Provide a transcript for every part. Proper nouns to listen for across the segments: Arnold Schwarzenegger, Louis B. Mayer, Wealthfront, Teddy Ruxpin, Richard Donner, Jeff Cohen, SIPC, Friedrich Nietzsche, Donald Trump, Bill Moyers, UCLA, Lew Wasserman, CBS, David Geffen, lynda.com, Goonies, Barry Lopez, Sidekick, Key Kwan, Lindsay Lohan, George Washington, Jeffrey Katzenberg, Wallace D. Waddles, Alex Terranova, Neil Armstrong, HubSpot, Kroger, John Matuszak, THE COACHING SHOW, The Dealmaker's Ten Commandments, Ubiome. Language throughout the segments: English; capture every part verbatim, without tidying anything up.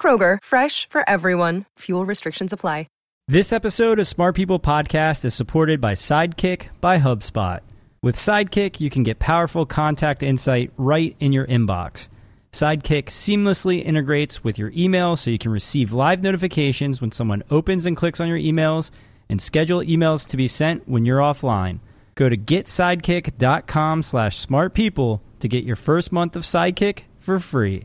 Kroger, fresh for everyone. Fuel restrictions apply. This episode of Smart People Podcast is supported by Sidekick by HubSpot. With Sidekick, you can get powerful contact insight right in your inbox. Sidekick seamlessly integrates with your email so you can receive live notifications when someone opens and clicks on your emails and schedule emails to be sent when you're offline. Go to get sidekick dot com slash smart people to get your first month of Sidekick for free.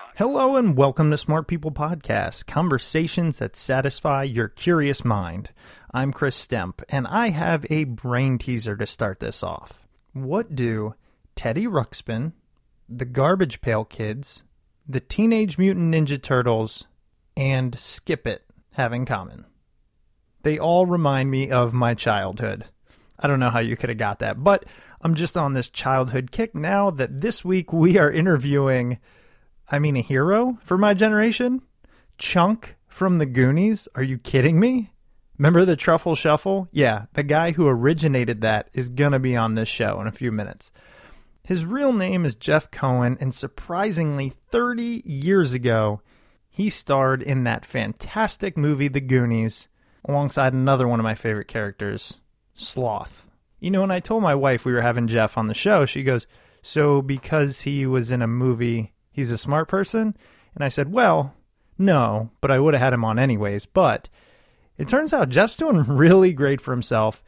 Hello and welcome to Smart People Podcast, conversations that satisfy your curious mind. I'm Chris Stemp, and I have a brain teaser to start this off. What do Teddy Ruxpin, the Garbage Pail Kids, the Teenage Mutant Ninja Turtles, and Skip It have in common? They all remind me of my childhood. I don't know how you could have got that, but I'm just on this childhood kick now that this week we are interviewing... I mean, a hero for my generation? Chunk from the Goonies? Are you kidding me? Remember the Truffle Shuffle? Yeah, the guy who originated that is going to be on this show in a few minutes. His real name is Jeff Cohen, and surprisingly, thirty years ago, he starred in that fantastic movie, The Goonies, alongside another one of my favorite characters, Sloth. You know, when I told my wife we were having Jeff on the show, she goes, "So because he was in a movie... he's a smart person?" And I said, well, no, but I would have had him on anyways. But it turns out Jeff's doing really great for himself.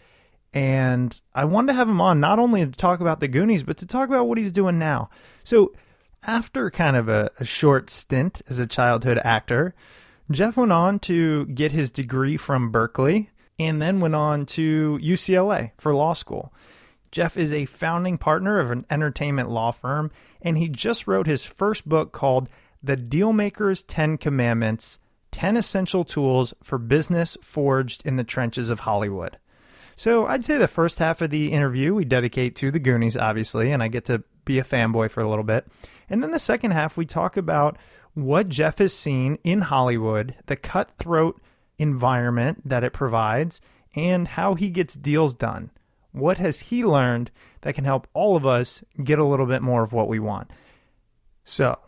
And I wanted to have him on not only to talk about the Goonies, but to talk about what he's doing now. So after kind of a, a short stint as a childhood actor, Jeff went on to get his degree from Berkeley and then went on to U C L A for law school. Jeff is a founding partner of an entertainment law firm, and he just wrote his first book called The Dealmaker's Ten Commandments, ten Essential Tools for Business Forged in the Trenches of Hollywood. So I'd say the first half of the interview we dedicate to the Goonies, obviously, and I get to be a fanboy for a little bit. And then the second half, we talk about what Jeff has seen in Hollywood, the cutthroat environment that it provides, and how he gets deals done. What has he learned that can help all of us get a little bit more of what we want? So,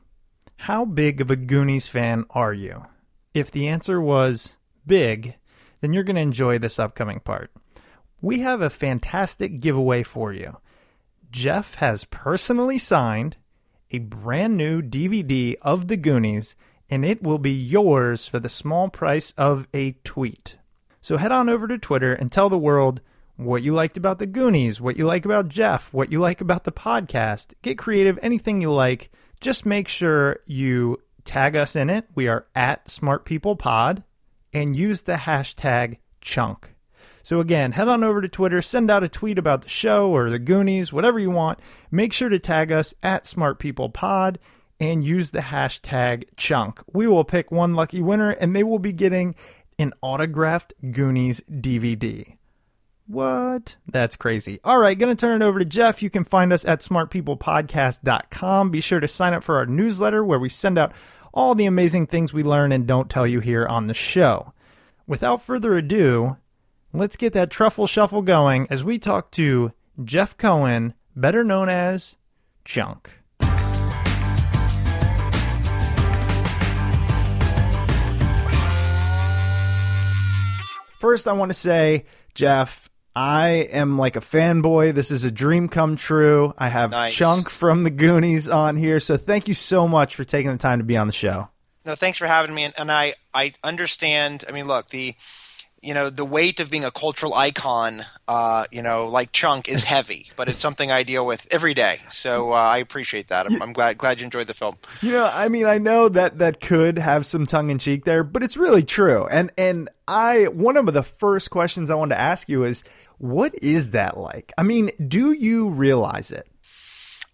how big of a Goonies fan are you? If the answer was big, then you're going to enjoy this upcoming part. We have a fantastic giveaway for you. Jeff has personally signed a brand new D V D of The Goonies, and it will be yours for the small price of a tweet. So head on over to Twitter and tell the world what you liked about The Goonies, what you like about Jeff, what you like about the podcast. Get creative, anything you like. Just make sure you tag us in it. We are at SmartPeoplePod, and use the hashtag chunk. So again, head on over to Twitter, send out a tweet about the show or The Goonies, whatever you want. Make sure to tag us at SmartPeoplePod and use the hashtag chunk. We will pick one lucky winner, and they will be getting an autographed Goonies D V D. What? That's crazy. All right, going to turn it over to Jeff. You can find us at smart people podcast dot com. Be sure to sign up for our newsletter where we send out all the amazing things we learn and don't tell you here on the show. Without further ado, let's get that truffle shuffle going as we talk to Jeff Cohen, better known as Chunk. First, I want to say, Jeff, I am like a fanboy. This is a dream come true. I have nice. Chunk from The Goonies on here, so thank you so much for taking the time to be on the show. No, thanks for having me, and, and I, I understand. I mean, look, the you know the weight of being a cultural icon, uh, you know, like Chunk, is heavy, but it's something I deal with every day. So uh, I appreciate that. I'm, you, I'm glad glad you enjoyed the film. You know, I mean, I know that that could have some tongue in cheek there, but it's really true, and and. I one of the first questions I wanted to ask you is, what is that like? I mean, do you realize it?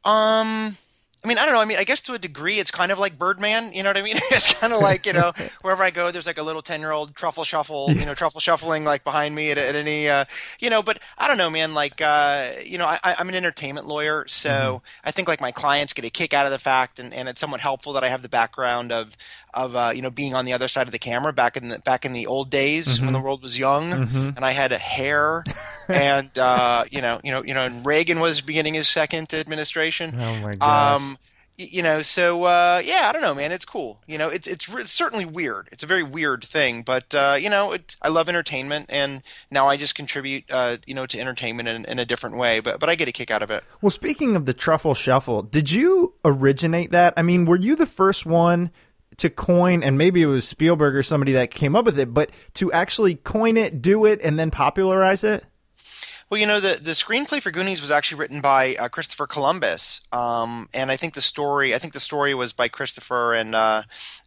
Um, I mean, I don't know. I mean, I guess to a degree, it's kind of like Birdman. You know what I mean? It's kind of like, you know, wherever I go, there's like a little ten-year-old truffle shuffle, you know, truffle shuffling like behind me at, at any, uh, you know. But I don't know, man. Like, uh, you know, I, I'm an entertainment lawyer, so mm-hmm. I think like my clients get a kick out of the fact, and, and it's somewhat helpful that I have the background of. Of uh, you know being on the other side of the camera back in the back in the old days mm-hmm. when the world was young mm-hmm. and I had a hair and uh, you know you know you know and Reagan was beginning his second administration. Oh my god. Um, You know, so uh, yeah, I don't know, man. It's cool. You know, it's it's, re- it's certainly weird. It's a very weird thing, but uh, you know, it, I love entertainment, and now I just contribute, uh, you know, to entertainment in, in a different way. But but I get a kick out of it. Well, speaking of the truffle shuffle, did you originate that? I mean, were you the first one to coin, and maybe it was Spielberg or somebody that came up with it, but to actually coin it, do it, and then popularize it? Well, you know, the, the screenplay for Goonies was actually written by uh, Christopher Columbus, um, and I think the story I think the story was by Christopher and uh,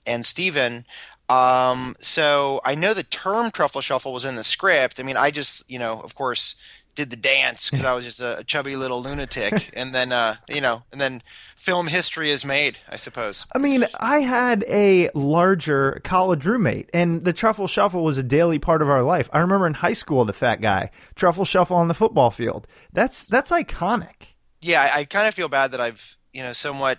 and Steven. Um, so I know the term truffle shuffle was in the script. I mean, I just, you know, of course, did the dance because I was just a, a chubby little lunatic, and then uh, you know, and then film history is made, I suppose. I mean, I had a larger college roommate, and the truffle shuffle was a daily part of our life. I remember in high school, the fat guy, truffle shuffle on the football field. That's that's iconic. Yeah, I, I kind of feel bad that I've, you know, somewhat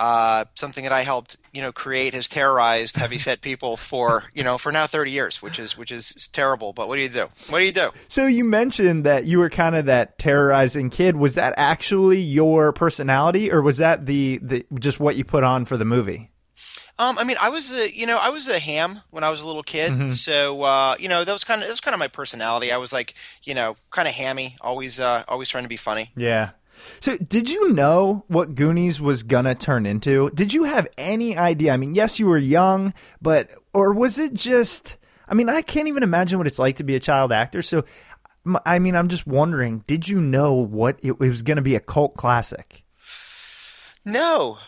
uh, something that I helped, you know, create has terrorized heavyset people for, you know, for now thirty years, which is which is terrible. But what do you do? What do you do? So you mentioned that you were kind of that terrorizing kid. Was that actually your personality, or was that the, the just what you put on for the movie? Um, I mean, I was a, you know, I was a ham when I was a little kid. Mm-hmm. So, uh, you know, that was kind of that was kind of my personality. I was like, you know, kind of hammy, always uh, always trying to be funny. Yeah. So did you know what Goonies was going to turn into? Did you have any idea? I mean, yes, you were young, but or was it just – I mean, I can't even imagine what it's like to be a child actor. So, I mean, I'm just wondering, did you know what it, it was going to be a cult classic? No.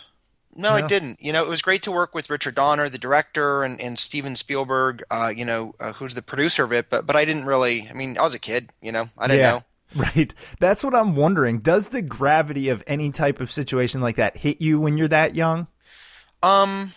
No, I didn't. You know, it was great to work with Richard Donner, the director, and, and Steven Spielberg, uh, you know, uh, who's the producer of it. But, but I didn't really – I mean, I was a kid, you know. I didn't yeah. know. Right. That's what I'm wondering. Does the gravity of any type of situation like that hit you when you're that young? Um,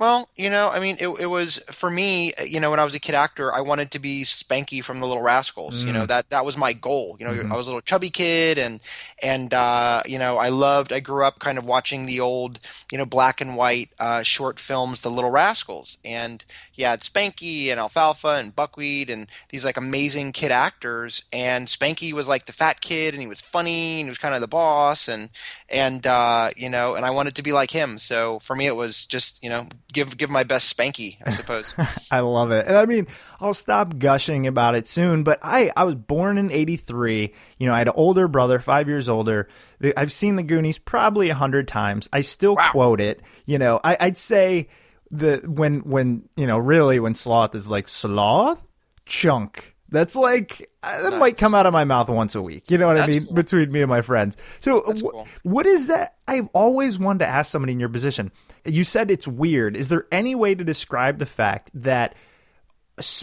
well, you know, I mean, it, it was for me, you know, when I was a kid actor, I wanted to be Spanky from The Little Rascals. Mm. You know, that, that was my goal. You know, mm-hmm. I was a little chubby kid and, and, uh, you know, I loved, I grew up kind of watching the old, you know, black and white, uh, short films, The Little Rascals. And yeah, it's Spanky and Alfalfa and Buckwheat and these like amazing kid actors. And Spanky was like the fat kid, and he was funny, and he was kind of the boss. And, and, uh, you know, and I wanted to be like him. So for me, it was just, you know, give give my best spanky, I suppose. I love it. And I mean, I'll stop gushing about it soon, but I, I was born in eighty-three. You know, I had an older brother, five years older. I've seen The Goonies probably a hundred times. I still wow. quote it. You know, I, I'd say the when, when, you know, really when sloth is like sloth, chunk. That's like, that That's, might come out of my mouth once a week. You know what I mean? Cool. Between me and my friends. So wh- cool. what is that? I've always wanted to ask somebody in your position. You said it's weird. Is there any way to describe the fact that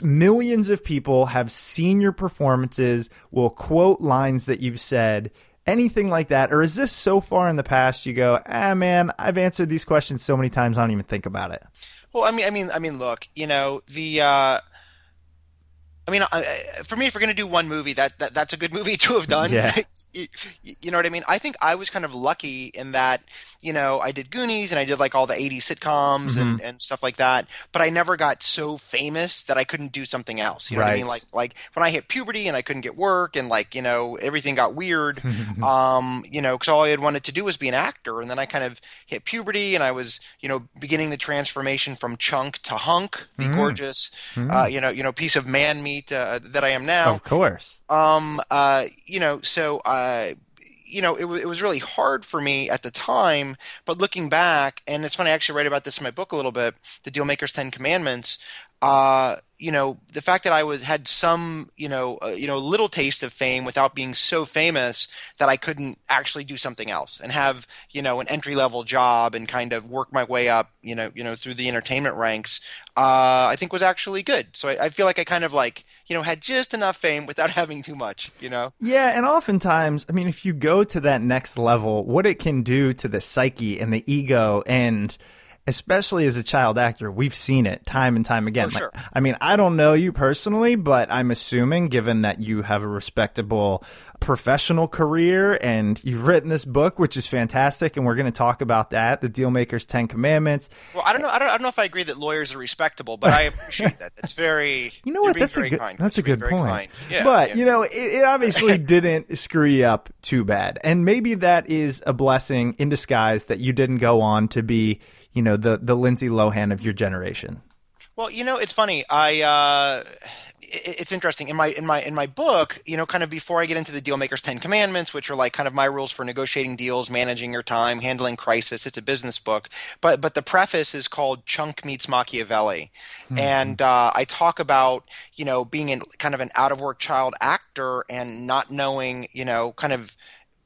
millions of people have seen your performances, will quote lines that you've said, anything like that? Or is this so far in the past you go, ah, man, I've answered these questions so many times I don't even think about it? Well, I mean, I mean, I mean, look, you know, the, uh, I mean, for me, if we're going to do one movie, that, that that's a good movie to have done. Yeah. you, you know what I mean? I think I was kind of lucky in that, you know, I did Goonies and I did like all the eighties sitcoms mm-hmm. and, and stuff like that. But I never got so famous that I couldn't do something else. You know right. what I mean? Like like when I hit puberty and I couldn't get work and like, you know, everything got weird, um, you know, because all I had wanted to do was be an actor. And then I kind of hit puberty and I was, you know, beginning the transformation from chunk to hunk, the mm. gorgeous, mm. Uh, you know, you know, piece of man meat. Uh, that I am now. Of course. Um, uh, you know, so, uh, you know, it, w- it was really hard for me at the time, but looking back, and it's funny, I actually write about this in my book a little bit, The Dealmaker's Ten Commandments, uh, you know, the fact that I was had some, you know, uh, you know, little taste of fame without being so famous that I couldn't actually do something else and have, you know, an entry level job and kind of work my way up, you know, you know, through the entertainment ranks, uh, I think was actually good. So I, I feel like I kind of like, you know, had just enough fame without having too much, you know? Yeah. And oftentimes, I mean, if you go to that next level, what it can do to the psyche and the ego and, especially as a child actor, we've seen it time and time again. Oh, sure. Like, I mean, I don't know you personally, but I'm assuming, given that you have a respectable professional career and you've written this book, which is fantastic, and we're going to talk about that, The Dealmaker's Ten Commandments. Well, I don't know. I don't, I don't know if I agree that lawyers are respectable, but I appreciate that. That's very you know what that's a good, that's a good point. Yeah, but yeah. you know, it, it obviously didn't screw you up too bad, and maybe that is a blessing in disguise that you didn't go on to be, you know, the, the Lindsay Lohan of your generation. Well, you know, it's funny. I, uh, it, it's interesting in my, in my, in my book, you know, kind of before I get into the Dealmaker's Ten Commandments, which are like kind of my rules for negotiating deals, managing your time, handling crisis. It's a business book, but, but the preface is called Chunk Meets Machiavelli. Mm-hmm. And, uh, I talk about, you know, being in kind of an out of work child actor and not knowing, you know, kind of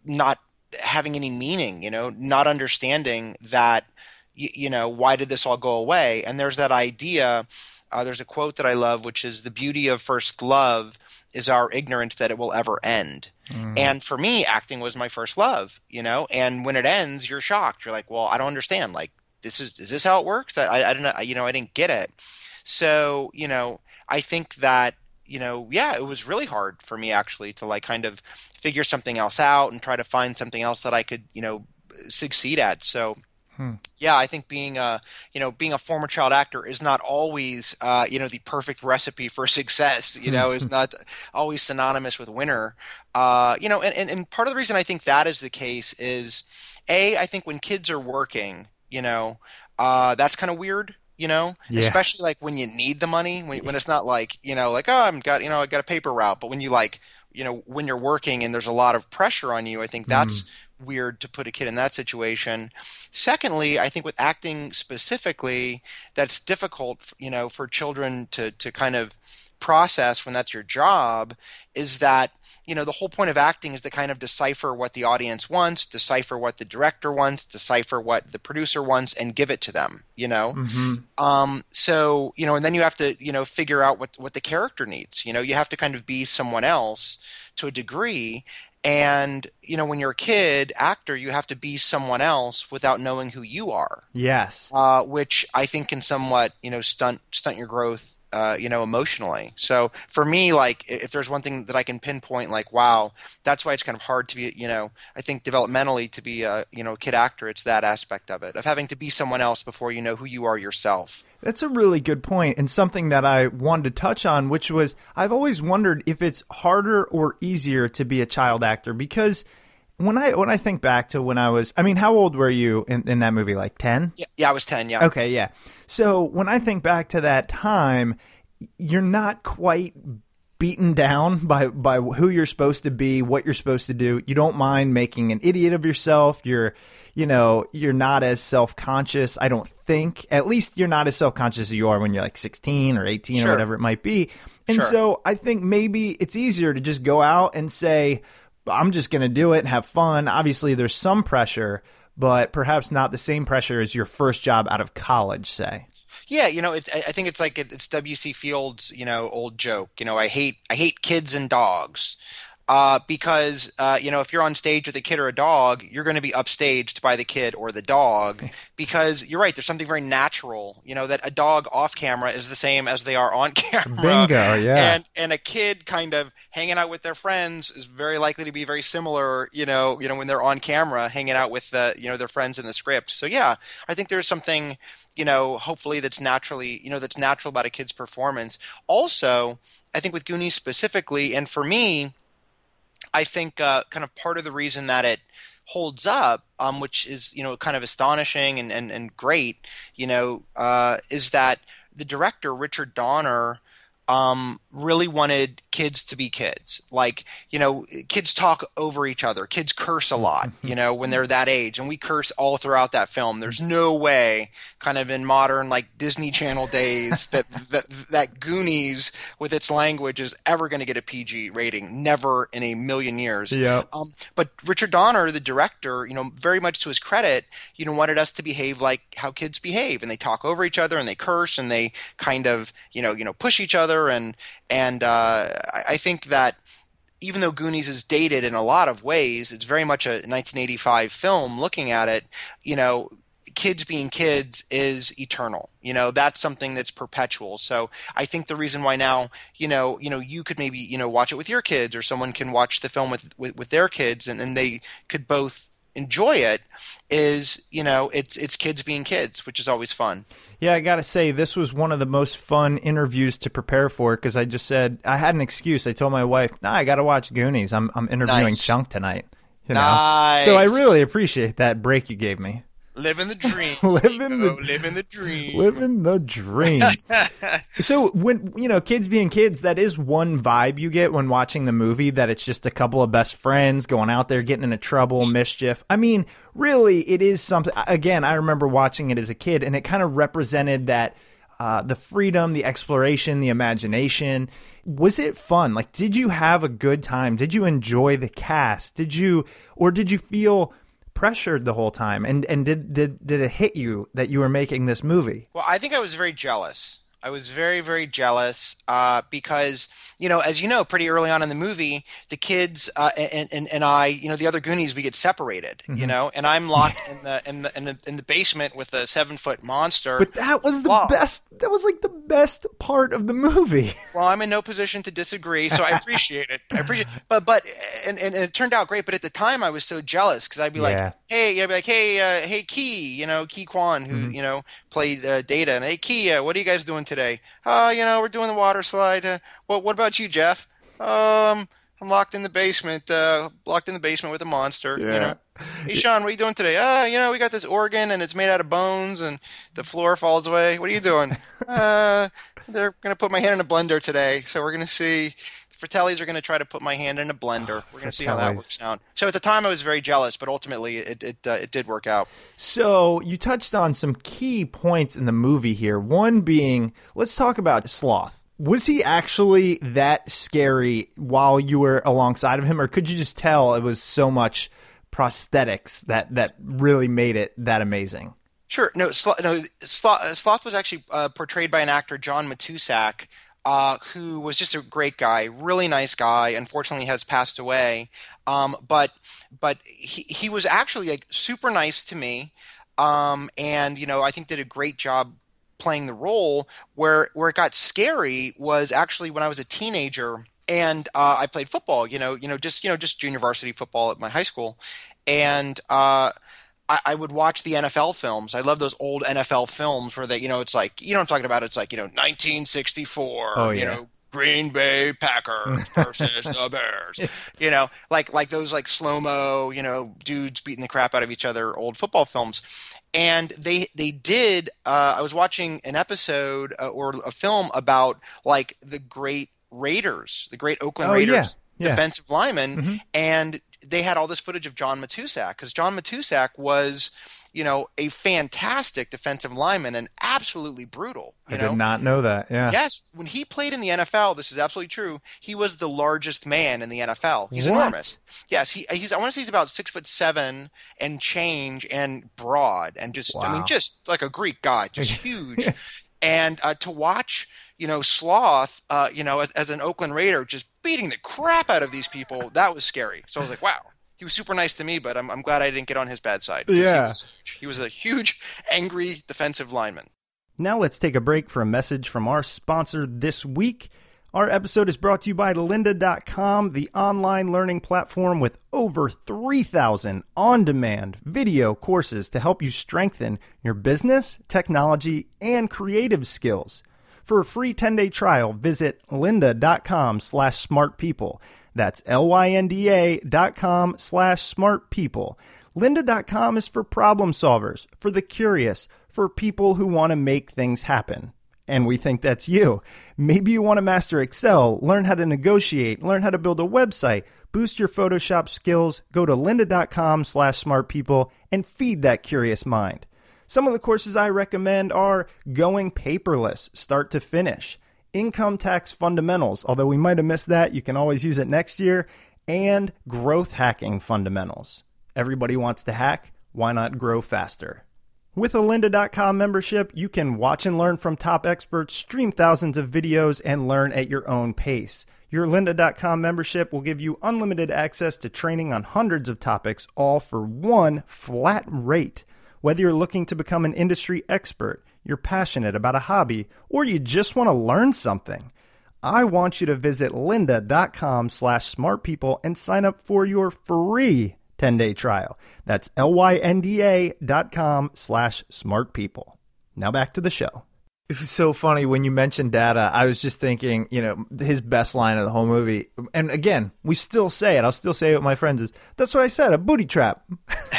not having any meaning, you know, not understanding that, You, you know, why did this all go away? And there's that idea, uh, there's a quote that I love, which is the beauty of first love is our ignorance that it will ever end. Mm. And for me, acting was my first love, you know, and when it ends, you're shocked. You're like, well, I don't understand. Like, this is, is this how it works? I, I, I don't know, you know, I didn't get it. So, you know, I think that, you know, yeah, it was really hard for me actually to like kind of figure something else out and try to find something else that I could, you know, succeed at. So, Hmm. yeah, I think being a you know being a former child actor is not always uh, you know the perfect recipe for success. You know, is not always synonymous with winner. Uh, you know, and, and and part of the reason I think that is the case is, a I think when kids are working, you know, uh, that's kind of weird. You know, yeah. especially like when you need the money, when, yeah. when it's not like you know like oh I'm got you know I got a paper route, but when you like you know when you're working and there's a lot of pressure on you, I think that's. Mm. weird to put a kid in that situation. Secondly, I think with acting specifically, that's difficult, you know, for children to to kind of process when that's your job, is that, you know, the whole point of acting is to kind of decipher what the audience wants, decipher what the director wants, decipher what the producer wants, and give it to them, you know? Mm-hmm. Um, so, you know, and then you have to, you know, figure out what, what the character needs. You know, you have to kind of be someone else to a degree. And, you know, when you're a kid actor, you have to be someone else without knowing who you are. Yes. Uh, which I think can somewhat, you know, stunt stunt your growth, uh, you know, emotionally. So for me, like, if there's one thing that I can pinpoint, like, wow, that's why it's kind of hard to be, you know, I think developmentally to be a, you know, a kid actor, it's that aspect of it, of having to be someone else before you know who you are yourself. That's a really good point, and something that I wanted to touch on, which was I've always wondered if it's harder or easier to be a child actor, because When I when I think back to when I was, I mean, how old were you in, in that movie? Like ten? Yeah, yeah, I was ten, yeah. Okay, yeah. So when I think back to that time, you're not quite beaten down by, by who you're supposed to be, what you're supposed to do. You don't mind making an idiot of yourself. You're, you know, you're not as self-conscious, I don't think. At least you're not as self-conscious as you are when you're like sixteen or eighteen sure. or whatever it might be. And sure. so I think maybe it's easier to just go out and say, I'm just going to do it and have fun. Obviously, there's some pressure, but perhaps not the same pressure as your first job out of college, say. Yeah, you know, it, I think it's like it's W C Fields, you know, old joke. You know, I hate I hate kids and dogs uh, because, uh, you know, if you're on stage with a kid or a dog, you're going to be upstaged by the kid or the dog because you're right. There's something very natural, you know, that a dog off camera is the same as they are on camera. Bingo, yeah. And and a kid kind of hanging out with their friends is very likely to be very similar, you know, you know, when they're on camera hanging out with, the, you know, their friends in the script. So, yeah, I think there's something – you know, hopefully that's naturally, you know, that's natural about a kid's performance. Also, I think with Goonies specifically, and for me, I think uh, kind of part of the reason that it holds up, um, which is, you know, kind of astonishing and, and, and great, you know, uh, is that the director, Richard Donner, um, really wanted kids to be kids. Like, you know, kids talk over each other. Kids curse a lot, you know, when they're that age. And we curse all throughout that film. There's no way kind of in modern like Disney Channel days that, that, that Goonies with its language is ever going to get a P G rating. Never in a million years. Yeah. Um, but Richard Donner, the director, you know, very much to his credit, you know, wanted us to behave like how kids behave. And they talk over each other and they curse and they kind of, you know, you know, push each other. And and uh, I think that even though Goonies is dated in a lot of ways, it's very much a nineteen eighty-five film. Looking at it, you know, kids being kids is eternal. You know, that's something that's perpetual. So I think the reason why now, you know, you know, you could maybe, you know, watch it with your kids, or someone can watch the film with with, with their kids, and, and they could both enjoy it, is, you know, it's it's kids being kids, which is always fun. Yeah, I gotta say, this was one of the most fun interviews to prepare for, because I just said I had an excuse. I told my wife, nah, I gotta watch Goonies. I'm I'm interviewing nice. Chunk tonight. You know? Nice. So I really appreciate that break you gave me. Living the dream. living the living the dream. Living the dream. So when, you know, kids being kids, that is one vibe you get when watching the movie, that it's just a couple of best friends going out there getting into trouble, mischief. I mean, really, it is something. Again, I remember watching it as a kid, and it kind of represented that uh, the freedom, the exploration, the imagination. Was it fun? Like, did you have a good time? Did you enjoy the cast? Did you, or did you feel pressured the whole time, and and did, did did it hit you that you were making this movie? Well, I think I was very jealous. I was very, very jealous uh, because, you know, as you know, pretty early on in the movie, the kids uh, and, and and I, you know, the other Goonies, we get separated, mm-hmm. you know, and I'm locked in the in the in the, in the basement with a seven foot monster. But that was the locked. best. That was like the best part of the movie. Well, I'm in no position to disagree, so I appreciate it. I appreciate, it. but but and, and it turned out great. But at the time, I was so jealous because I'd be yeah. like, hey, you know, I'd be like, hey, uh, hey, Key, you know, Key Kwan, who mm-hmm. you know played uh, Data, and hey, Key, uh, what are you guys doing today? today. Uh, you know, we're doing the water slide. Uh, well, what about you, Jeff? Um, I'm locked in the basement, uh, locked in the basement with a monster. Yeah. You know? Hey, Sean, what are you doing today? Uh, you know, we got this organ and it's made out of bones and the floor falls away. What are you doing? uh, they're going to put my hand in a blender today. So we're going to see. The Fratellis are going to try to put my hand in a blender. Oh, we're going to see how that works out. So at the time I was very jealous, but ultimately it it, uh, it did work out. So you touched on some key points in the movie here. One being, let's talk about Sloth. Was he actually that scary while you were alongside of him, or could you just tell it was so much prosthetics that, that really made it that amazing? Sure. No, Sloth, no, Sloth, Sloth was actually uh, portrayed by an actor, John Matuszak, Uh, who was just a great guy, really nice guy. Unfortunately, has passed away. Um, but but he he was actually like super nice to me, um, and you know I think did a great job playing the role. Where where it got scary was actually when I was a teenager and uh, I played football. You know you know just you know just junior varsity football at my high school, and. Uh, I would watch the N F L films. I love those old N F L films where they, you know, it's like, you know what I'm talking about? It's like, you know, nineteen sixty-four, oh, yeah. you know, Green Bay Packers versus the Bears. You know, like like those like slow-mo, you know, dudes beating the crap out of each other, old football films. And they they did uh, – I was watching an episode uh, or a film about like the great Raiders, the great Oakland oh, Raiders yeah. Yeah. defensive linemen, mm-hmm. and – they had all this footage of John Matuszak because John Matuszak was, you know, a fantastic defensive lineman and absolutely brutal. You I know? did not know that. Yeah. Yes. When he played in the N F L, this is absolutely true. He was the largest man in the N F L. He's what? enormous. Yes. He, he's, I want to say he's about six foot seven and change and broad and just, wow. I mean, just like a Greek god, just huge. And uh, to watch, you know, Sloth, uh, you know, as, as an Oakland Raider, just beating the crap out of these people, that was scary. So I was like, wow, he was super nice to me, but I'm, I'm glad I didn't get on his bad side. Yeah. He was, he was a huge, angry defensive lineman. Now let's take a break for a message from our sponsor this week. Our episode is brought to you by lynda dot com, the online learning platform with over three thousand on-demand video courses to help you strengthen your business, technology, and creative skills. For a free ten-day trial, visit lynda.com slash smartpeople. That's L-Y-N-D-A dot com slash smartpeople. lynda dot com is for problem solvers, for the curious, for people who want to make things happen. And we think that's you. Maybe you want to master Excel, learn how to negotiate, learn how to build a website, boost your Photoshop skills. Go to lynda dot com slash smart people and feed that curious mind. Some of the courses I recommend are Going Paperless, Start to Finish, Income Tax Fundamentals, although we might have missed that. You can always use it next year, and Growth Hacking Fundamentals. Everybody wants to hack. Why not grow faster? With a lynda dot com membership, you can watch and learn from top experts, stream thousands of videos, and learn at your own pace. Your lynda dot com membership will give you unlimited access to training on hundreds of topics, all for one flat rate. Whether you're looking to become an industry expert, you're passionate about a hobby, or you just want to learn something, I want you to visit lynda dot com slash smartpeople and sign up for your free ten-day trial. That's L-Y-N-D-A dot com slash smart people. Now back to the show. It was so funny when you mentioned data. I was just thinking, you know, his best line of the whole movie. And again, we still say it. I'll still say it with my friends is, that's what I said, a booty trap.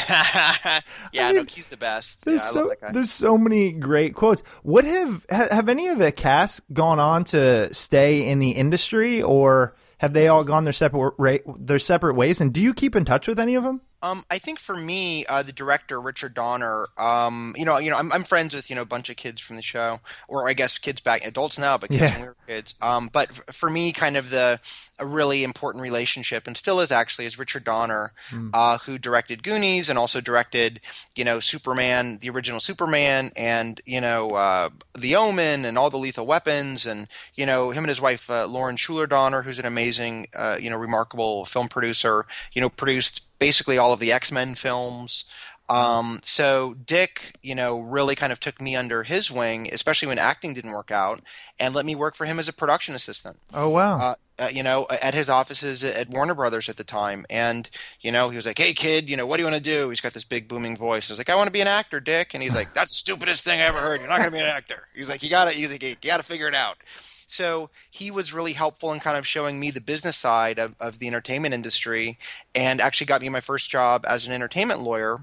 yeah, I mean, no, he's the best. There's, yeah, so, I love that guy. There's so many great quotes. What have, have any of the cast gone on to stay in the industry, or have they all gone their separate their separate ways? And do you keep in touch with any of them? Um, I think for me, uh, the director Richard Donner. Um, you know, you know, I'm, I'm friends with you know a bunch of kids from the show, or I guess kids back adults now, but kids yeah. when we were kids. Um, but f- for me, kind of the a really important relationship, and still is actually, is Richard Donner, mm. uh, who directed Goonies and also directed you know Superman, the original Superman, and you know uh, The Omen and all the Lethal Weapons, and you know him and his wife uh, Lauren Shuler Donner, who's an amazing, uh, you know, remarkable film producer. You know, produced basically all of the X-Men films. Um, so Dick, you know, really kind of took me under his wing, especially when acting didn't work out, and let me work for him as a production assistant. Oh, wow. Uh, uh, you know, at his offices at Warner Brothers at the time. And, you know, he was like, hey, kid, you know, what do you want to do? He's got this big booming voice. I was like, I want to be an actor, Dick. And he's like, that's the stupidest thing I ever heard. You're not going to be an actor. He's like, you got to, he's like, you got to figure it out. So he was really helpful in kind of showing me the business side of, of the entertainment industry, and actually got me my first job as an entertainment lawyer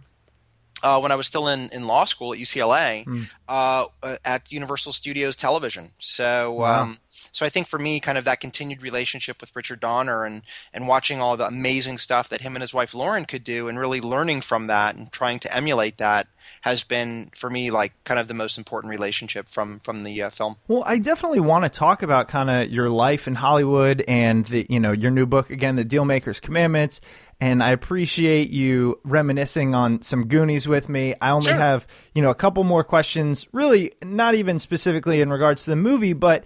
uh, when I was still in, in law school at U C L A mm. uh, at Universal Studios Television. So wow. um, so I think for me, kind of that continued relationship with Richard Donner, and, and watching all the amazing stuff that him and his wife Lauren could do, and really learning from that and trying to emulate that, has been for me like kind of the most important relationship from from the uh, film. Well, I definitely want to talk about kind of your life in Hollywood and the you know your new book again, The Dealmaker's Commandments. And I appreciate you reminiscing on some Goonies with me. I only sure. have you know a couple more questions, really not even specifically in regards to the movie, but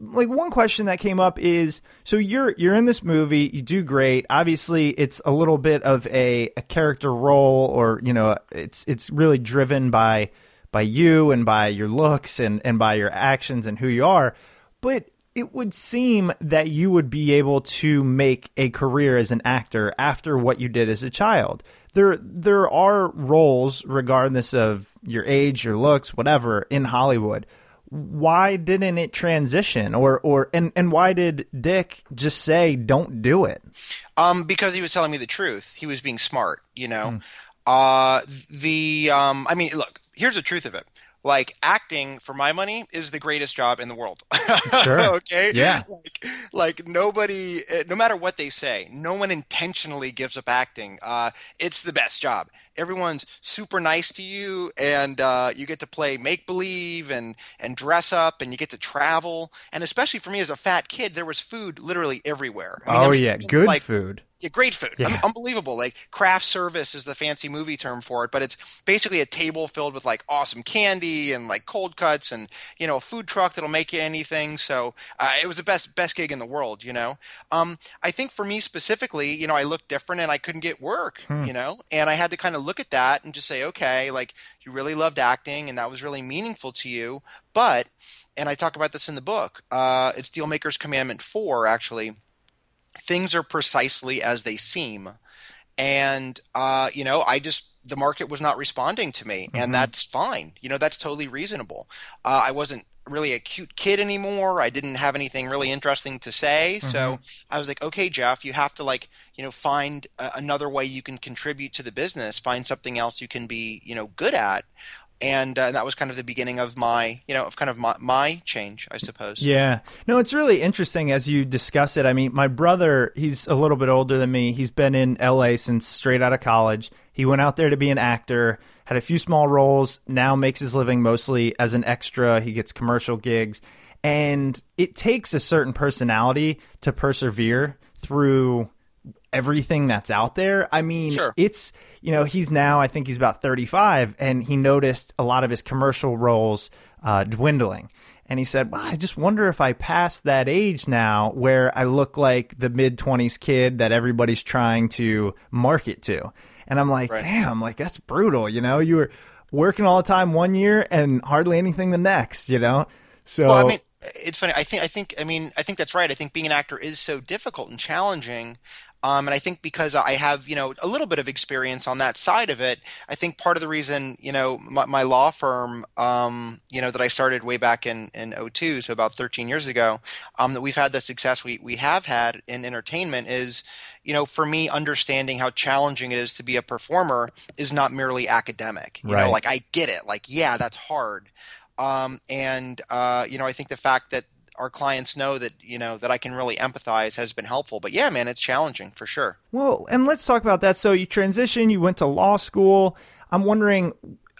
like one question that came up is, so you're you're in this movie, you do great. Obviously, it's a little bit of a, a character role, or you know, it's it's really driven by by you and by your looks and, and by your actions and who you are. But it would seem that you would be able to make a career as an actor after what you did as a child. There there are roles, regardless of your age, your looks, whatever, in Hollywood. why didn't it transition, or or and, and why did Dick just say don't do it? Um, because he was telling me the truth. He was being smart, you know. Mm. Uh, the um, I mean, look, here's the truth of it. Like, acting, for my money, is the greatest job in the world. Sure. Okay? Yeah. Like, like, nobody, no matter what they say, no one intentionally gives up acting. Uh, it's the best job. Everyone's super nice to you, and uh, you get to play make-believe and, and dress up, and you get to travel. And especially for me as a fat kid, there was food literally everywhere. I mean, oh, yeah. Good like, food. Yeah, great food. Yeah. I mean, unbelievable. Like, craft service is the fancy movie term for it, but it's basically a table filled with like awesome candy and like cold cuts and, you know, a food truck that'll make you anything. So uh, it was the best best gig in the world, you know. Um, I think for me specifically, you know, I looked different and I couldn't get work, hmm. you know, and I had to kind of look at that and just say, okay, like, you really loved acting and that was really meaningful to you. But, and I talk about this in the book, uh, it's Dealmaker's Commandment four, actually. Things are precisely as they seem. And, uh, you know, I just, the market was not responding to me. And mm-hmm. that's fine. You know, that's totally reasonable. Uh, I wasn't really a cute kid anymore. I didn't have anything really interesting to say. Mm-hmm. So I was like, okay, Jeff, you have to like, you know, find a- another way you can contribute to the business, find something else you can be, you know, good at. And uh, that was kind of the beginning of my, you know, of kind of my, my change, I suppose. Yeah. No, it's really interesting as you discuss it. I mean, my brother, he's a little bit older than me. He's been in L A since straight out of college. He went out there to be an actor, had a few small roles, now makes his living mostly as an extra. He gets commercial gigs. And it takes a certain personality to persevere through everything that's out there. I mean, sure. It's, you know, he's now, I think he's about thirty-five, and he noticed a lot of his commercial roles uh, dwindling. And he said, well, I just wonder if I pass that age now where I look like the mid twenties kid that everybody's trying to market to. And I'm like, right. Damn, like, that's brutal. You know, you were working all the time one year and hardly anything the next, you know? So, well, I mean, it's funny. I think, I think, I mean, I think that's right. I think being an actor is so difficult and challenging. Um, and I think because I have, you know, a little bit of experience on that side of it, I think part of the reason, you know, my, my law firm, um, you know, that I started way back in, in oh two, so about thirteen years ago, um, that we've had the success we, we have had in entertainment is, you know, for me, understanding how challenging it is to be a performer is not merely academic. You right. know, like, I get it. Like, yeah, that's hard. Um, and, uh, you know, I think the fact that our clients know that, you know, that I can really empathize has been helpful. But yeah, man, it's challenging for sure. Well, and let's talk about that. So you transitioned, you went to law school. I'm wondering,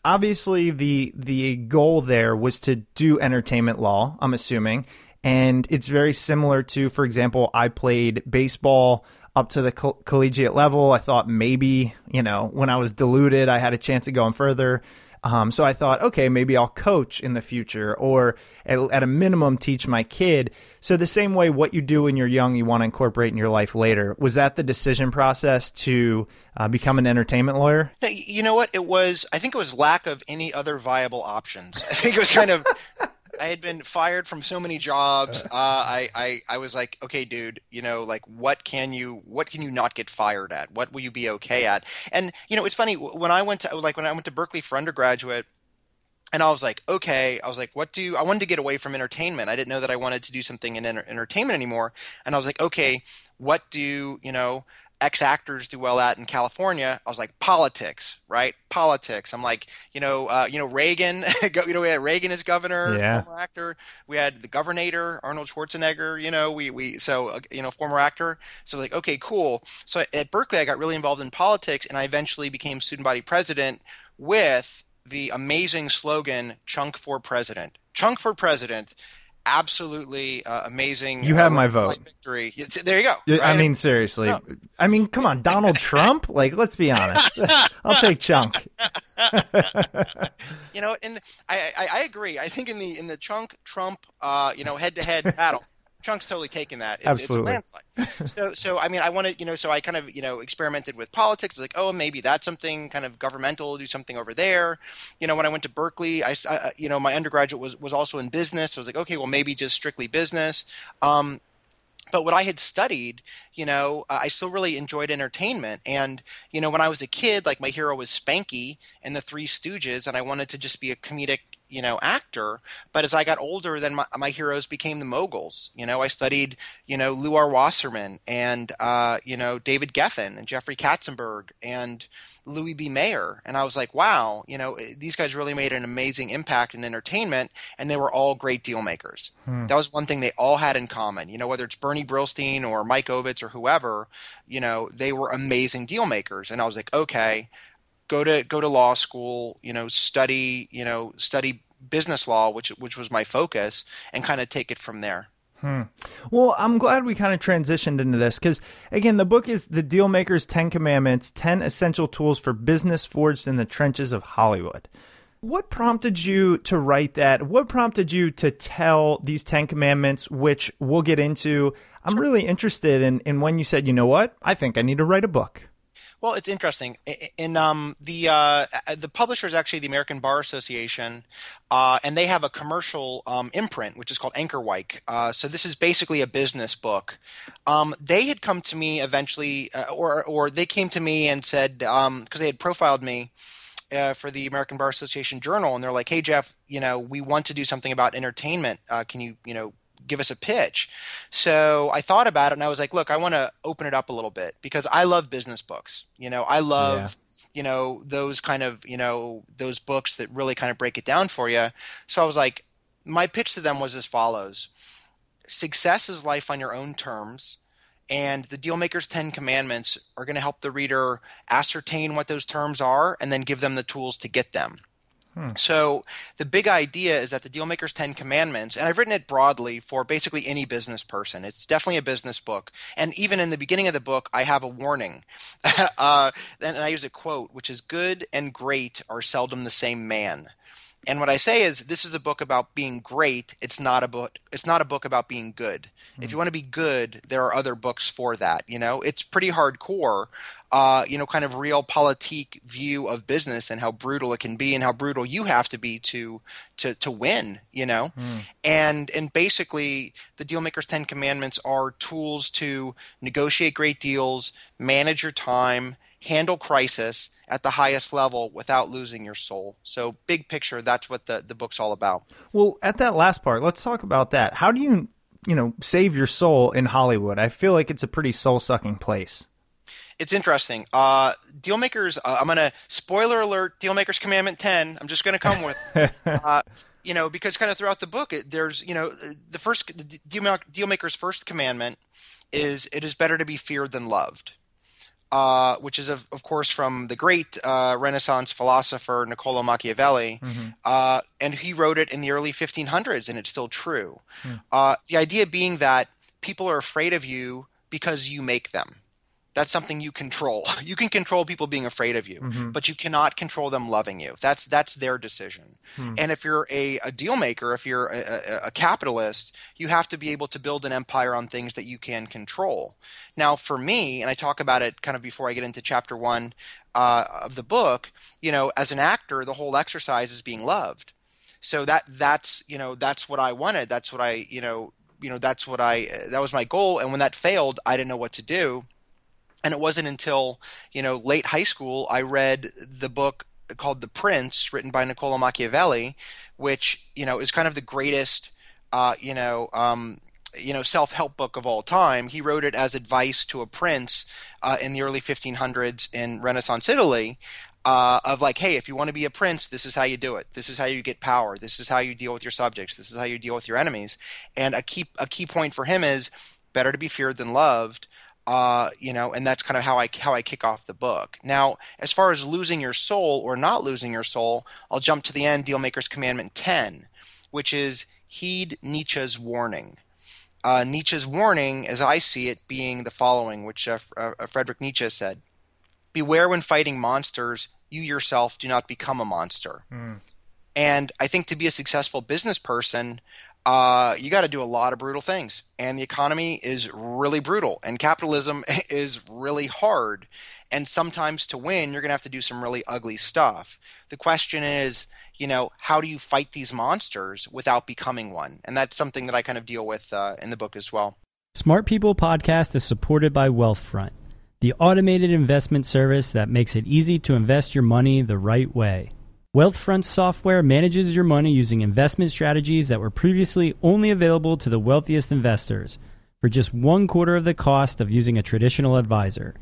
obviously the the goal there was to do entertainment law, I'm assuming. And it's very similar to, for example, I played baseball up to the co- collegiate level. I thought maybe, you know, when I was deluded, I had a chance of going further. Um, so I thought, okay, maybe I'll coach in the future, or at, at a minimum teach my kid. So the same way what you do when you're young, you want to incorporate in your life later. Was that the decision process to uh, become an entertainment lawyer? You know what? It was, I think it was lack of any other viable options. I think it was kind of... I had been fired from so many jobs. Uh, I, I, I was like, okay, dude, you know, like, what can you, what can you not get fired at? What will you be okay at? And, you know, it's funny, when I went to, like, when I went to Berkeley for undergraduate, and I was like, okay, I was like, what do you, I wanted to get away from entertainment. I didn't know that I wanted to do something in enter- entertainment anymore. And I was like, okay, what do, you know, ex-actors do well at in California? I was like, politics, right? Politics. I'm like, you know, uh, you know, Reagan, you know, we had Reagan as governor, yeah. former actor. We had the Governator, Arnold Schwarzenegger, you know, we, we, so, uh, you know, former actor. So like, okay, cool. So at Berkeley, I got really involved in politics, and I eventually became student body president with the amazing slogan, Chunk for President. Chunk for President. Absolutely uh, amazing. You have my vote. Victory. There you go. Right? I mean, seriously. No. I mean, come on, Donald Trump? Like, let's be honest. I'll take Chunk. You know, and I, I, I agree. I think in the in the Chunk Trump, uh, you know, head to head battle. Chunk's totally taken that. It's, Absolutely. It's a landslide. So, so I mean, I wanted, you know, so I kind of, you know, experimented with politics. Like, oh, maybe that's something kind of governmental, do something over there. You know, when I went to Berkeley, I, I you know, my undergraduate was, was also in business. So I was like, okay, well, maybe just strictly business. Um, But what I had studied, you know, uh, I still really enjoyed entertainment. And, you know, when I was a kid, like, my hero was Spanky and the Three Stooges, and I wanted to just be a comedic, you know, actor. But as I got older, then my, my heroes became the moguls. You know, I studied, you know, Lew Wasserman and, uh, you know, David Geffen and Jeffrey Katzenberg and Louis B. Mayer. And I was like, wow, you know, these guys really made an amazing impact in entertainment, and they were all great deal makers. Hmm. That was one thing they all had in common. You know, whether it's Bernie Brillstein or Mike Ovitz or whoever, you know, they were amazing deal makers. And I was like, okay, go to go to law school, you know, study, you know, study business law, which which was my focus, and kind of take it from there. Hmm. Well, I'm glad we kind of transitioned into this because, again, the book is The Dealmaker's Ten Commandments, ten Essential Tools for Business Forged in the Trenches of Hollywood. What prompted you to write that? What prompted you to tell these ten commandments, which we'll get into? I'm really interested in, in when you said, you know what, I think I need to write a book. Well, it's interesting. In um, the uh, the publisher is actually the American Bar Association, uh, and they have a commercial um, imprint, which is called Anchorwike. Uh, so this is basically a business book. Um, they had come to me eventually, uh, or or they came to me and said, because um, they had profiled me Uh, for the American Bar Association Journal, and they're like, "Hey Jeff, you know, we want to do something about entertainment. Uh, can you, you know, give us a pitch?" So I thought about it, and I was like, "Look, I want to open it up a little bit because I love business books. You know, I love, yeah. you know, those kind of, you know, those books that really kind of break it down for you." So I was like, my pitch to them was as follows: success is life on your own terms. And the Dealmaker's Ten Commandments are going to help the reader ascertain what those terms are and then give them the tools to get them. Hmm. So the big idea is that the Dealmaker's Ten Commandments, and I've written it broadly for basically any business person. It's definitely a business book. And even in the beginning of the book, I have a warning. uh, and I use a quote, which is, "Good and great are seldom the same man." And what I say is, this is a book about being great. It's not a book. It's not a book about being good. Mm-hmm. If you want to be good, there are other books for that. You know, it's pretty hardcore. Uh, you know, kind of real politique view of business and how brutal it can be, and how brutal you have to be to to to win. You know, mm. and and basically, the Dealmaker's Ten Commandments are tools to negotiate great deals, manage your time, handle crisis at the highest level without losing your soul. So big picture, that's what the, the book's all about. Well, at that last part, let's talk about that. How do you, you know, save your soul in Hollywood? I feel like it's a pretty soul-sucking place. It's interesting. Uh, Dealmakers, uh, I'm going to, spoiler alert, Dealmaker's Commandment ten, I'm just going to come with, uh, you know, because kind of throughout the book, it, there's, you know, the first, the Dealmaker's first commandment is, it is better to be feared than loved. Uh, which is, of, of course, from the great uh, Renaissance philosopher Niccolò Machiavelli. Mm-hmm. Uh, and he wrote it in the early fifteen hundreds, and it's still true. Mm. Uh, the idea being that people are afraid of you because you make them. That's something you control. You can control people being afraid of you, mm-hmm. but you cannot control them loving you. That's that's their decision. Mm. And if you're a, a deal maker, if you're a, a, a capitalist, you have to be able to build an empire on things that you can control. Now, for me, and I talk about it kind of before I get into chapter one uh, of the book, you know, as an actor, the whole exercise is being loved. So that that's you know that's what I wanted. That's what I you know you know that's what I that was my goal. And when that failed, I didn't know what to do. And it wasn't until, you know, late high school I read the book called The Prince, written by Niccolò Machiavelli, which, you know, is kind of the greatest, uh, you know, um, you know, self-help book of all time. He wrote it as advice to a prince uh, in the early fifteen hundreds in Renaissance Italy. Uh, of like, hey, if you want to be a prince, this is how you do it. This is how you get power. This is how you deal with your subjects. This is how you deal with your enemies. And a key a key point for him is better to be feared than loved. Uh, you know, and that's kind of how I how I kick off the book. Now, as far as losing your soul or not losing your soul, I'll jump to the end, Dealmaker's Commandment ten, which is heed Nietzsche's warning. Uh, Nietzsche's warning, as I see it, being the following, which uh, uh, Friedrich Nietzsche said, "Beware when fighting monsters, you yourself do not become a monster." Mm. And I think to be a successful business person, Uh, you got to do a lot of brutal things, and the economy is really brutal, and capitalism is really hard. And sometimes to win, you're going to have to do some really ugly stuff. The question is, you know, how do you fight these monsters without becoming one? And that's something that I kind of deal with uh, in the book as well. Smart People Podcast is supported by Wealthfront, the automated investment service that makes it easy to invest your money the right way. Wealthfront software manages your money using investment strategies that were previously only available to the wealthiest investors for just one quarter of the cost of using a traditional advisor.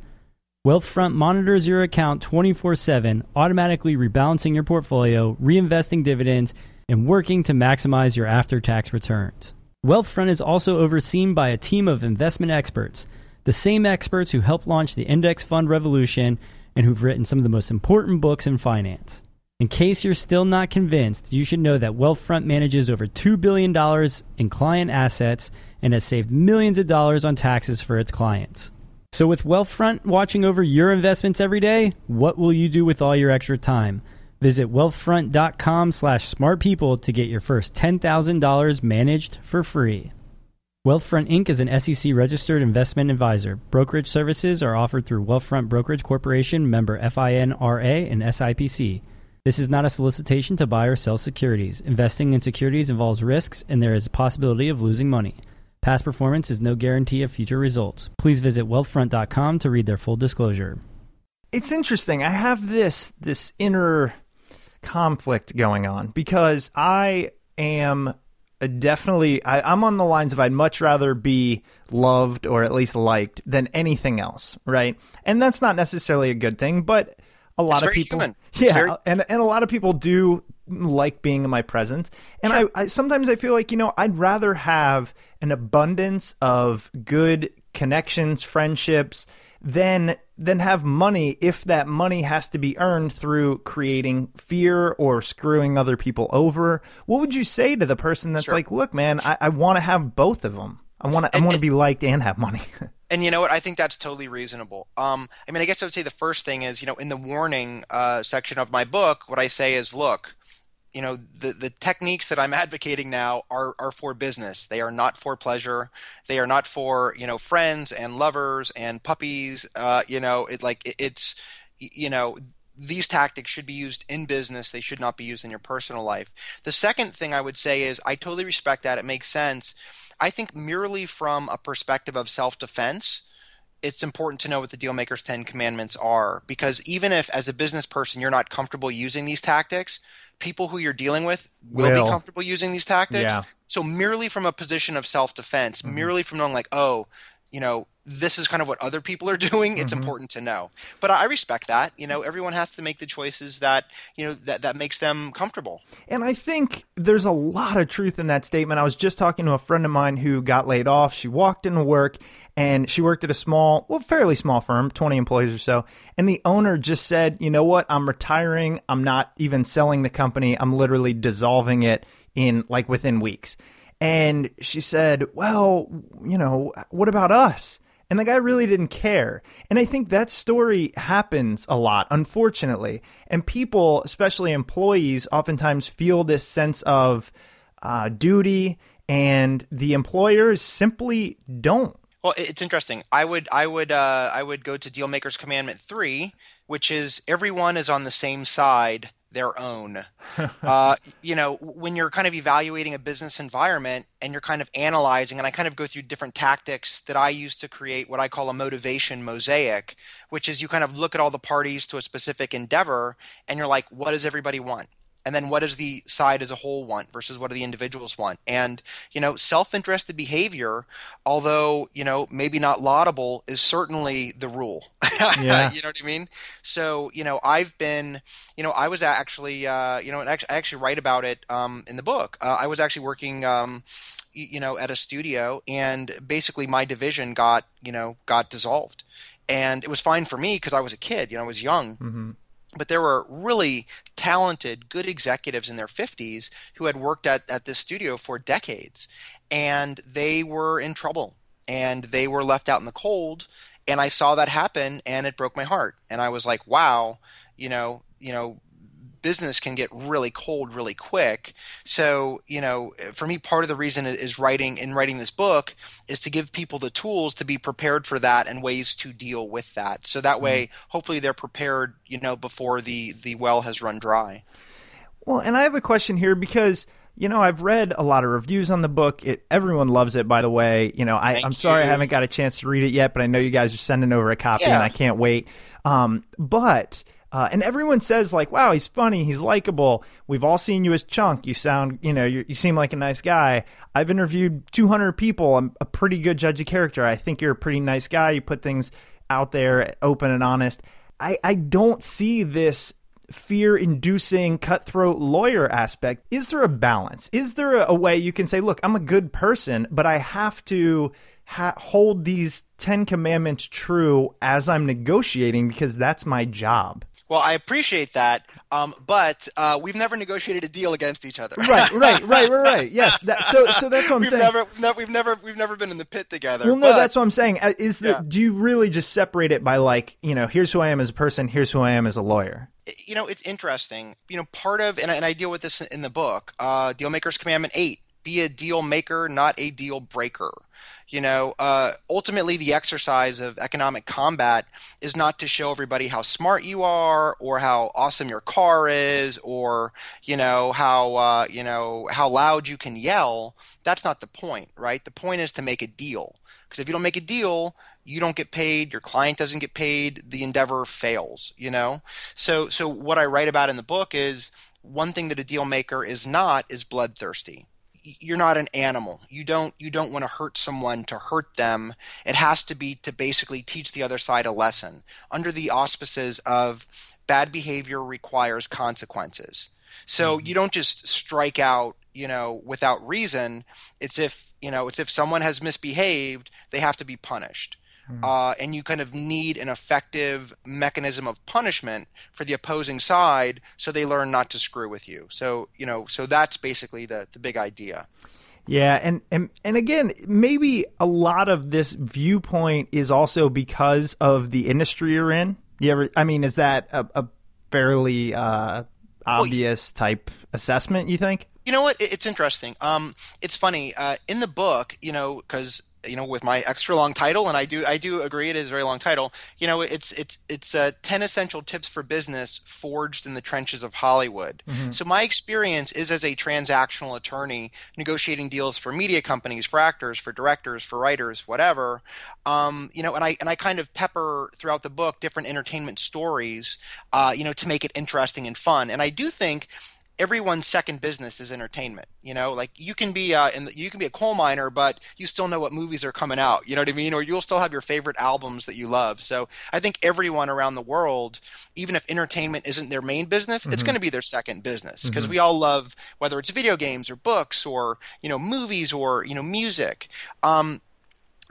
Wealthfront monitors your account twenty-four seven, automatically rebalancing your portfolio, reinvesting dividends, and working to maximize your after-tax returns. Wealthfront is also overseen by a team of investment experts, the same experts who helped launch the index fund revolution and who've written some of the most important books in finance. In case you're still not convinced, you should know that Wealthfront manages over two billion dollars in client assets and has saved millions of dollars on taxes for its clients. So with Wealthfront watching over your investments every day, what will you do with all your extra time? Visit wealthfront.com slash smartpeople to get your first ten thousand dollars managed for free. Wealthfront Incorporated is an S E C-registered investment advisor. Brokerage services are offered through Wealthfront Brokerage Corporation, member F I N R A and S I P C. This is not a solicitation to buy or sell securities. Investing in securities involves risks, and there is a possibility of losing money. Past performance is no guarantee of future results. Please visit wealthfront dot com to read their full disclosure. It's interesting. I have this this inner conflict going on because I am... Definitely, I, I'm on the lines of I'd much rather be loved or at least liked than anything else, right? And that's not necessarily a good thing, but a lot it's of people, human. yeah, very... and and a lot of people do like being in my presence. And sure. I, I sometimes I feel like you know I'd rather have an abundance of good connections, friendships, than than have money if that money has to be earned through creating fear or screwing other people over. What would you say to the person that's sure. like, look, man, I, I want to have both of them. I want to I want to be liked and have money. And you know what? I think that's totally reasonable. Um, I mean, I guess I would say the first thing is, you know, in the warning uh, section of my book, what I say is, look, you know, the, the techniques that I'm advocating now are, are for business. They are not for pleasure. They are not for, you know, friends and lovers and puppies. Uh, you know, it like it, it's, you know, these tactics should be used in business. They should not be used in your personal life. The second thing I would say is I totally respect that. It makes sense. I think merely from a perspective of self-defense, it's important to know what the Dealmaker's Ten Commandments are, because even if as a business person you're not comfortable using these tactics, people who you're dealing with will, will. be comfortable using these tactics. Yeah. So merely from a position of self-defense, mm-hmm. merely from knowing like, oh, you know, this is kind of what other people are doing, it's mm-hmm. important to know. But I respect that. You know, everyone has to make the choices that, you know, that, that makes them comfortable. And I think there's a lot of truth in that statement. I was just talking to a friend of mine who got laid off. She walked into work and she worked at a small, well, fairly small firm, twenty employees or so. And the owner just said, you know what, I'm retiring. I'm not even selling the company. I'm literally dissolving it in like within weeks. And she said, well, you know, what about us? And the guy really didn't care. And I think that story happens a lot, unfortunately. And people, especially employees, oftentimes feel this sense of uh, duty, and the employers simply don't. Well, it's interesting. I would, I would, uh, I would go to Dealmaker's Commandment three, which is everyone is on the same side, their own. uh, you know, when you're kind of evaluating a business environment and you're kind of analyzing, and I kind of go through different tactics that I use to create what I call a motivation mosaic, which is you kind of look at all the parties to a specific endeavor and you're like, what does everybody want? And then what does the side as a whole want versus what do the individuals want? And, you know, self-interested behavior, although, you know, maybe not laudable, is certainly the rule. Yeah. You know what I mean? So, you know, I've been, you know, I was actually, uh, you know, and actually, I actually write about it um, in the book. Uh, I was actually working, um, you know, at a studio, and basically my division got, you know, got dissolved. And it was fine for me because I was a kid, you know, I was young. Mm-hmm. But there were really talented, good executives in their fifties who had worked at, at this studio for decades, and they were in trouble, and they were left out in the cold, and I saw that happen, and it broke my heart. And I was like, wow, you know, you know, business can get really cold really quick. So, you know, for me, part of the reason is writing in writing this book is to give people the tools to be prepared for that and ways to deal with that. So that way, hopefully they're prepared, you know, before the, the well has run dry. Well, and I have a question here because, you know, I've read a lot of reviews on the book. It, everyone loves it, by the way. You know, I, I'm sorry you. I haven't got a chance to read it yet, but I know you guys are sending over a copy yeah. and I can't wait. Um, but Uh, and everyone says, like, wow, he's funny, he's likable. We've all seen you as Chunk. You sound, you know, you, you seem like a nice guy. I've interviewed two hundred people. I'm a pretty good judge of character. I think you're a pretty nice guy. You put things out there open and honest. I, I don't see this fear-inducing, cutthroat lawyer aspect. Is there a balance? Is there a, a way you can say, look, I'm a good person, but I have to ha- hold these Ten Commandments true as I'm negotiating because that's my job? Well, I appreciate that, um, but uh, we've never negotiated a deal against each other. Right, right, right, right, right. Yes, that, so so that's what I'm we've saying. Never, no, we've never we've never been in the pit together. Well, no, but that's what I'm saying. Is there, yeah. Do you really just separate it by, like, you know, here's who I am as a person, here's who I am as a lawyer? You know, it's interesting. You know, part of, and I, and I deal with this in the book, uh, Dealmaker's Commandment eight. Be a deal maker, not a deal breaker. You know, uh, ultimately the exercise of economic combat is not to show everybody how smart you are or how awesome your car is or, you know, how, uh, you know, how loud you can yell. That's not the point, right? The point is to make a deal, because if you don't make a deal, you don't get paid, your client doesn't get paid, the endeavor fails, you know? So, so what I write about in the book is one thing that a deal maker is not is bloodthirsty. You're not an animal. You don't you don't want to hurt someone to hurt them. It has to be to basically teach the other side a lesson under the auspices of bad behavior requires consequences. So mm-hmm. you don't just strike out, you know, without reason. It's if, you know, it's if someone has misbehaved, they have to be punished. Mm-hmm. Uh, and you kind of need an effective mechanism of punishment for the opposing side so they learn not to screw with you. So, you know, so that's basically the, the big idea. Yeah. And, and, and again, maybe a lot of this viewpoint is also because of the industry you're in. You ever, I mean, is that a, a fairly uh, obvious well, type assessment, you think? You know what? It's interesting. Um, it's funny. Uh, in the book, you know, because you know, with my extra long title, and I do, I do agree it is a very long title. You know, it's, it's, it's uh, ten essential tips for business forged in the trenches of Hollywood. Mm-hmm. So my experience is as a transactional attorney negotiating deals for media companies, for actors, for directors, for writers, whatever. Um, you know, and I, and I kind of pepper throughout the book different entertainment stories, uh, you know, to make it interesting and fun. And I do think everyone's second business is entertainment. You know, like you can be uh, in the, you can be a coal miner, but you still know what movies are coming out. You know what I mean? Or you'll still have your favorite albums that you love. So I think everyone around the world, even if entertainment isn't their main business, mm-hmm. it's going to be their second business because mm-hmm. we all love whether it's video games or books or, you know, movies or, you know, music. Um,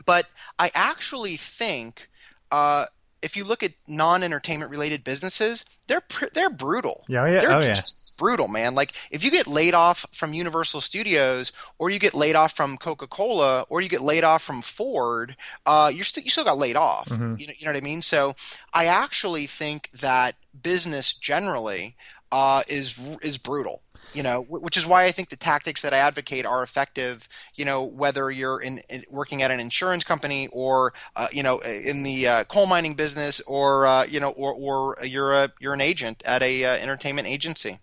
but I actually think uh, – if you look at non-entertainment related businesses, they're they're brutal. Yeah, yeah. They're oh, just yeah. brutal, man. Like if you get laid off from Universal Studios, or you get laid off from Coca-Cola, or you get laid off from Ford, uh, you're still you still got laid off. Mm-hmm. You know, you know what I mean? So I actually think that business generally uh, is is brutal. You know, which is why I think the tactics that I advocate are effective. You know, whether you're in, in working at an insurance company or uh, you know in the uh, coal mining business, or uh, you know, or, or you're a you're an agent at a uh, entertainment agency.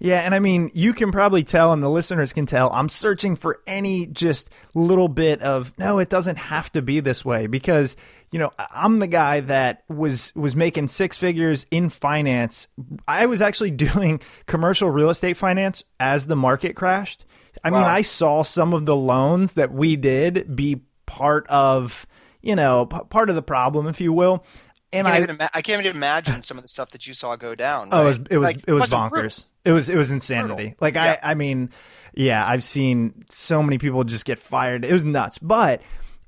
Yeah, and I mean, you can probably tell, and the listeners can tell, I'm searching for any just little bit of, no, it doesn't have to be this way, because, you know, I'm the guy that was was making six figures in finance. I was actually doing commercial real estate finance as the market crashed. I wow. mean, I saw some of the loans that we did be part of, you know, p- part of the problem, if you will. And I can't, I, even, ima- I can't even imagine some of the stuff that you saw go down. Right? Oh, it was it was, like, it was bonkers. Brutal. It was it was insanity. Like yeah. I, I mean, yeah, I've seen so many people just get fired. It was nuts. But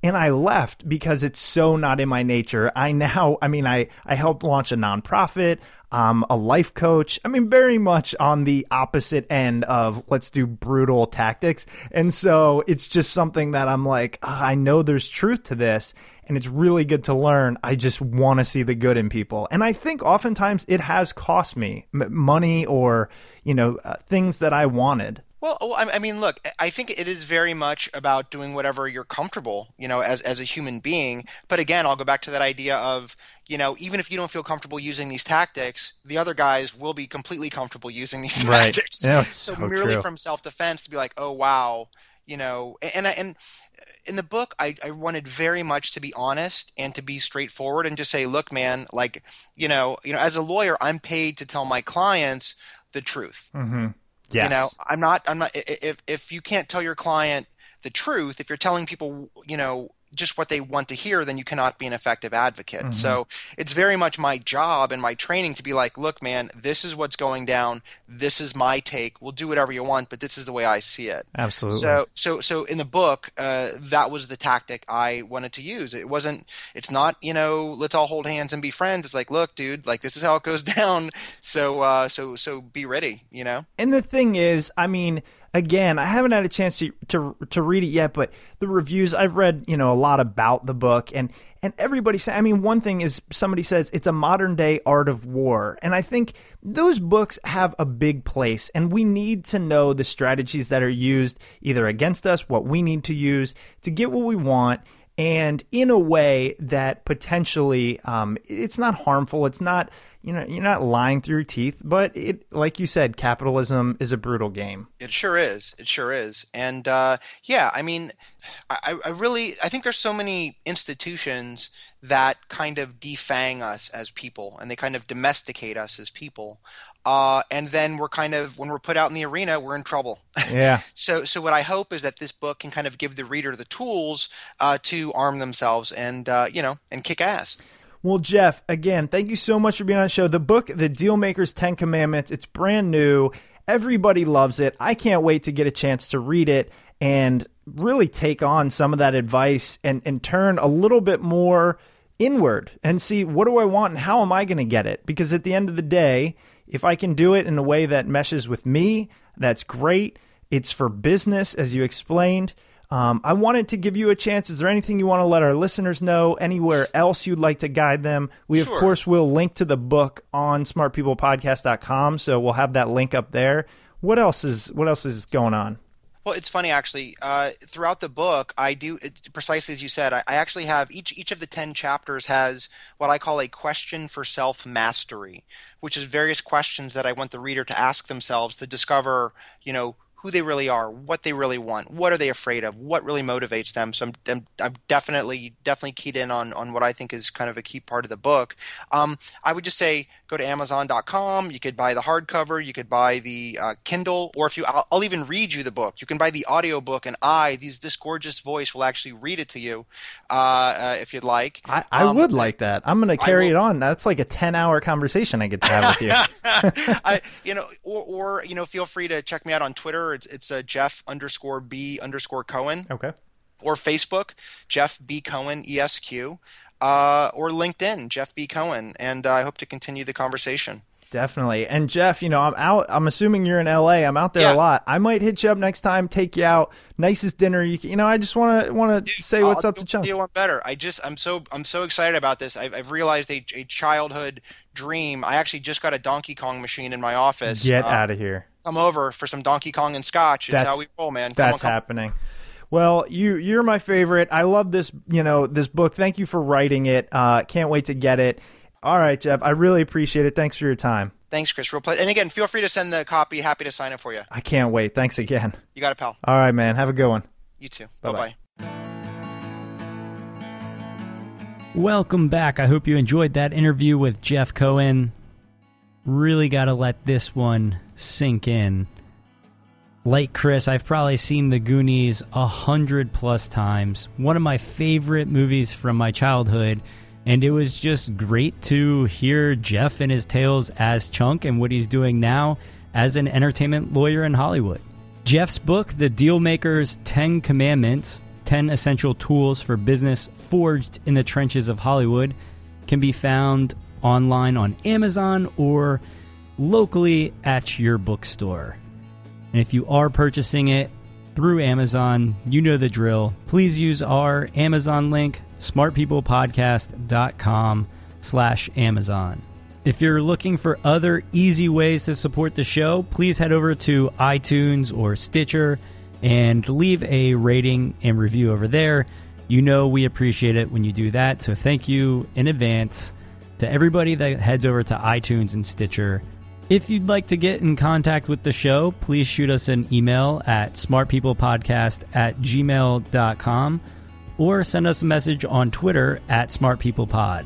and I left because it's so not in my nature. I now I mean I, I helped launch a nonprofit, um, a life coach. I mean, very much on the opposite end of let's do brutal tactics. And so it's just something that I'm like, oh, I know there's truth to this. And it's really good to learn. I just want to see the good in people. And I think oftentimes it has cost me money or, you know, uh, things that I wanted. Well, I mean, look, I think it is very much about doing whatever you're comfortable, you know, as, as a human being. But again, I'll go back to that idea of, you know, even if you don't feel comfortable using these tactics, the other guys will be completely comfortable using these right. tactics. Yeah, so, so merely true. From self-defense to be like, oh, wow. You know, and and in the book, I, I wanted very much to be honest and to be straightforward and just say, look, man, like, you know, you know, as a lawyer, I'm paid to tell my clients the truth. Mm-hmm. Yes. You know, I'm not, I'm not, if, if you can't tell your client the truth, if you're telling people, you know, just what they want to hear, then you cannot be an effective advocate. Mm-hmm. So it's very much my job and my training to be like, look, man, this is what's going down. This is my take. We'll do whatever you want, but this is the way I see it. Absolutely. So, so, so in the book, uh, that was the tactic I wanted to use. It wasn't, it's not, you know, let's all hold hands and be friends. It's like, look, dude, like this is how it goes down. So, uh, so, so be ready, you know? And the thing is, I mean, again, I haven't had a chance to, to to read it yet, but the reviews, I've read, you know, a lot about the book, and and everybody said, I mean, one thing is somebody says it's a modern day art of war, and I think those books have a big place, and we need to know the strategies that are used either against us, what we need to use to get what we want, and in a way that potentially um, it's not harmful, it's not, you know, you're not lying through your teeth, but it, like you said, capitalism is a brutal game. It sure is. It sure is. And uh, yeah, I mean, I, I really, I think there's so many institutions that kind of defang us as people, and they kind of domesticate us as people. Uh, and then we're kind of, when we're put out in the arena, we're in trouble. Yeah. so, so what I hope is that this book can kind of give the reader the tools uh, to arm themselves and, uh, you know, and kick ass. Well, Jeff, again, thank you so much for being on the show. The book, The Dealmaker's Ten Commandments, it's brand new. Everybody loves it. I can't wait to get a chance to read it and really take on some of that advice and, and turn a little bit more inward and see, what do I want and how am I going to get it? Because at the end of the day, if I can do it in a way that meshes with me, that's great. It's for business, as you explained. Um, I wanted to give you a chance. Is there anything you want to let our listeners know? Anywhere else you'd like to guide them? We, sure. of course, will link to the book on smart people podcast dot com, so we'll have that link up there. What else is What else is going on? Well, it's funny, actually. Uh, throughout the book, I do it, precisely as you said. I, I actually have each each of the ten chapters has what I call a question for self-mastery, which is various questions that I want the reader to ask themselves to discover, you know, who they really are, what they really want, what are they afraid of, what really motivates them. So I'm, I'm, I'm definitely definitely keyed in on, on what I think is kind of a key part of the book. Um, I would just say go to amazon dot com. You could buy the hardcover. You could buy the uh, Kindle. Or if you, I'll, I'll even read you the book. You can buy the audiobook, and I, these, this gorgeous voice will actually read it to you uh, uh, if you'd like. I, I um, would like that. I'm going to carry it on. That's like a ten-hour conversation I get to have with you. I, you know, or, or you know, feel free to check me out on Twitter. It's, it's uh, Jeff underscore B underscore Cohen. Okay. Or Facebook, Jeff B Cohen E S Q, uh, or LinkedIn, Jeff B Cohen. And uh, I hope to continue the conversation. Definitely. And Jeff, you know, I'm out. I'm assuming you're in L A. I'm out there yeah. a lot. I might hit you up next time, take you out. Nicest dinner you can, you know, I just want to want to say what's I'll up to Chunk. You want better. I just, I'm so, I'm so excited about this. I've, I've realized a, a childhood dream. I actually just got a Donkey Kong machine in my office. Get uh, out of here. Come over for some Donkey Kong and scotch. It's that's, how we roll, man. Come that's on, happening. On. Well, you, you're my favorite. I love this, you know, this book. Thank you for writing it. Uh, can't wait to get it. All right, Jeff, I really appreciate it. Thanks for your time. Thanks, Chris. Real pleasure. And again, feel free to send the copy. Happy to sign it for you. I can't wait. Thanks again. You got it, pal. All right, man. Have a good one. You too. Bye-bye. Bye-bye. Welcome back. I hope you enjoyed that interview with Jeff Cohen. Really got to let this one sink in. Like Chris, I've probably seen The Goonies a hundred plus times. One of my favorite movies from my childhood. And it was just great to hear Jeff and his tales as Chunk and what he's doing now as an entertainment lawyer in Hollywood. Jeff's book, The Dealmaker's Ten Commandments, ten Essential Tools for Business Forged in the Trenches of Hollywood, can be found online on Amazon or locally at your bookstore. And if you are purchasing it through Amazon, you know the drill. Please use our Amazon link, smart people podcast dot com slash Amazon. If you're looking for other easy ways to support the show, please head over to iTunes or Stitcher and leave a rating and review over there. You know we appreciate it when you do that, so thank you in advance to everybody that heads over to iTunes and Stitcher If you'd like to get in contact with the show, please shoot us an email at smartpeoplepodcast at gmail dot com or send us a message on Twitter at smartpeoplepod.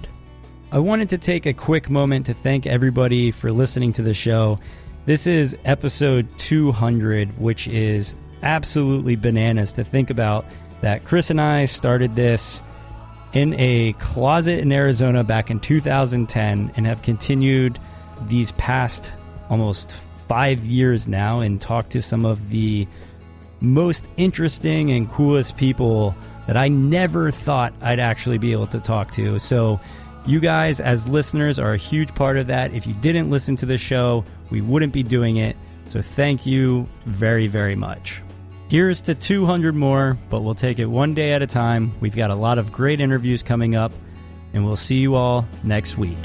I wanted to take a quick moment to thank everybody for listening to the show. This is episode two hundred, which is absolutely bananas to think about that Chris and I started this in a closet in Arizona back in two thousand ten and have continued these past almost five years now and talked to some of the most interesting and coolest people that I never thought I'd actually be able to talk to. So you guys as listeners are a huge part of that. If you didn't listen to the show, we wouldn't be doing it. So thank you very, very much. Here's to two hundred more, but we'll take it one day at a time. We've got a lot of great interviews coming up, and we'll see you all next week.